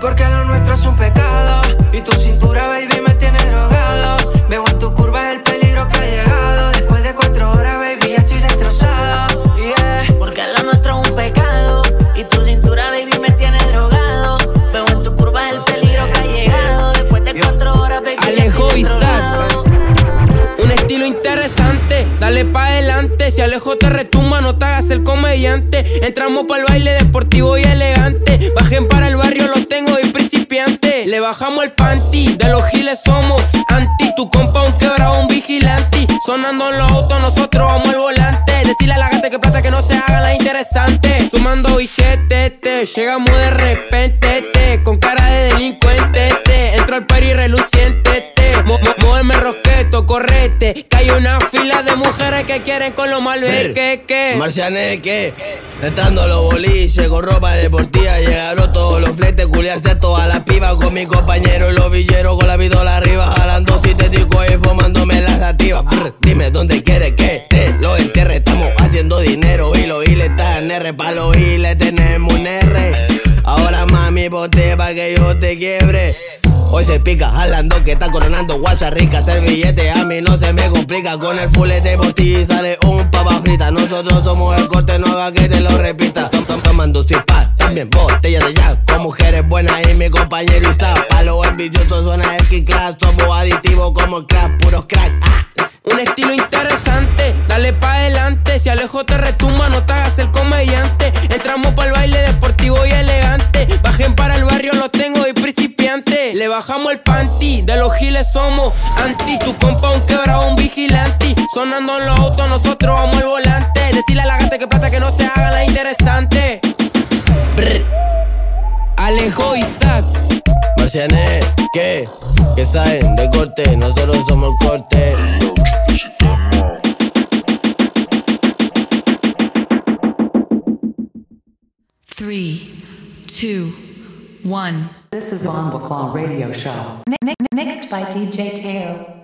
Porque lo nuestro es un pecado. Y tu cintura, baby, me tiene drogado. Veo en tus curvas el peligro que ha llegado. Después de 4 horas, baby, ya estoy destrozado. Yeah. Porque lo nuestro es un pecado. Y tu cintura, baby, me tiene drogado. Veo en tus curvas el peligro que ha llegado. Después de 4 horas, baby, Alejo y Zat. Un estilo interesante, dale pa' adelante. Si Alejo te retumba, no te hagas el comediante. Entramos pa'l baile deportivo y elegante. Bajen para el barrio, los tengo de principiante. Le bajamos el panty, de los giles somos anti. Tu compa un quebrado, un vigilante. Sonando en los autos, nosotros vamos al volante. Decirle a la gente que plata que no se hagan las interesantes. Sumando billetes, te llegamos de repente, te con cara de delincuente, te entro al party reluciente, te móveme rosqueto, correte, que hay una fila de mujeres que quieren con lo malo que marcianeque, entrando a los boliches con ropa deportiva, llegaron todos los fletes, culiarse a todas las pibas con mi compañero y los villeros con la vidola arriba, jalando sintético y fumándome las activas. Dime dónde quieres que te lo entierre, estamos haciendo dinero y los hiles están en R, pa' los hiles tenemos un R. Ahora mami ponte pa' que yo te quiebre. Hoy se pica, jalando que está coronando guacha rica. Hacer billete a mí no se me complica. Con el fulete botí sale un papa frita. Nosotros somos el corte nueva que te lo repita. Tomando sin par, también botella de Jack. Con mujeres buenas y mi compañero está. A los envidiosos suena el King Class. Somos adictivos como el crack, puros crack. Un estilo interesante, dale pa' adelante. Si Alejo te retumba, no te hagas el comediante. Entramos pa'l baile deportivo y elegante. Bajen para el barrio, los tengo de principiante. Le bajamos el panty, de los giles somos anti. Tu compa un quebrado, un vigilante. Sonando en los autos, nosotros vamos al volante. Decirle a la gente que plata que no se haga la interesante. Brr. Alejo Isaac Marciané, que saben de corte, nosotros somos el corte. Three, two, one. This is Bomboclat Radio Show. Mixed by DJ Teo.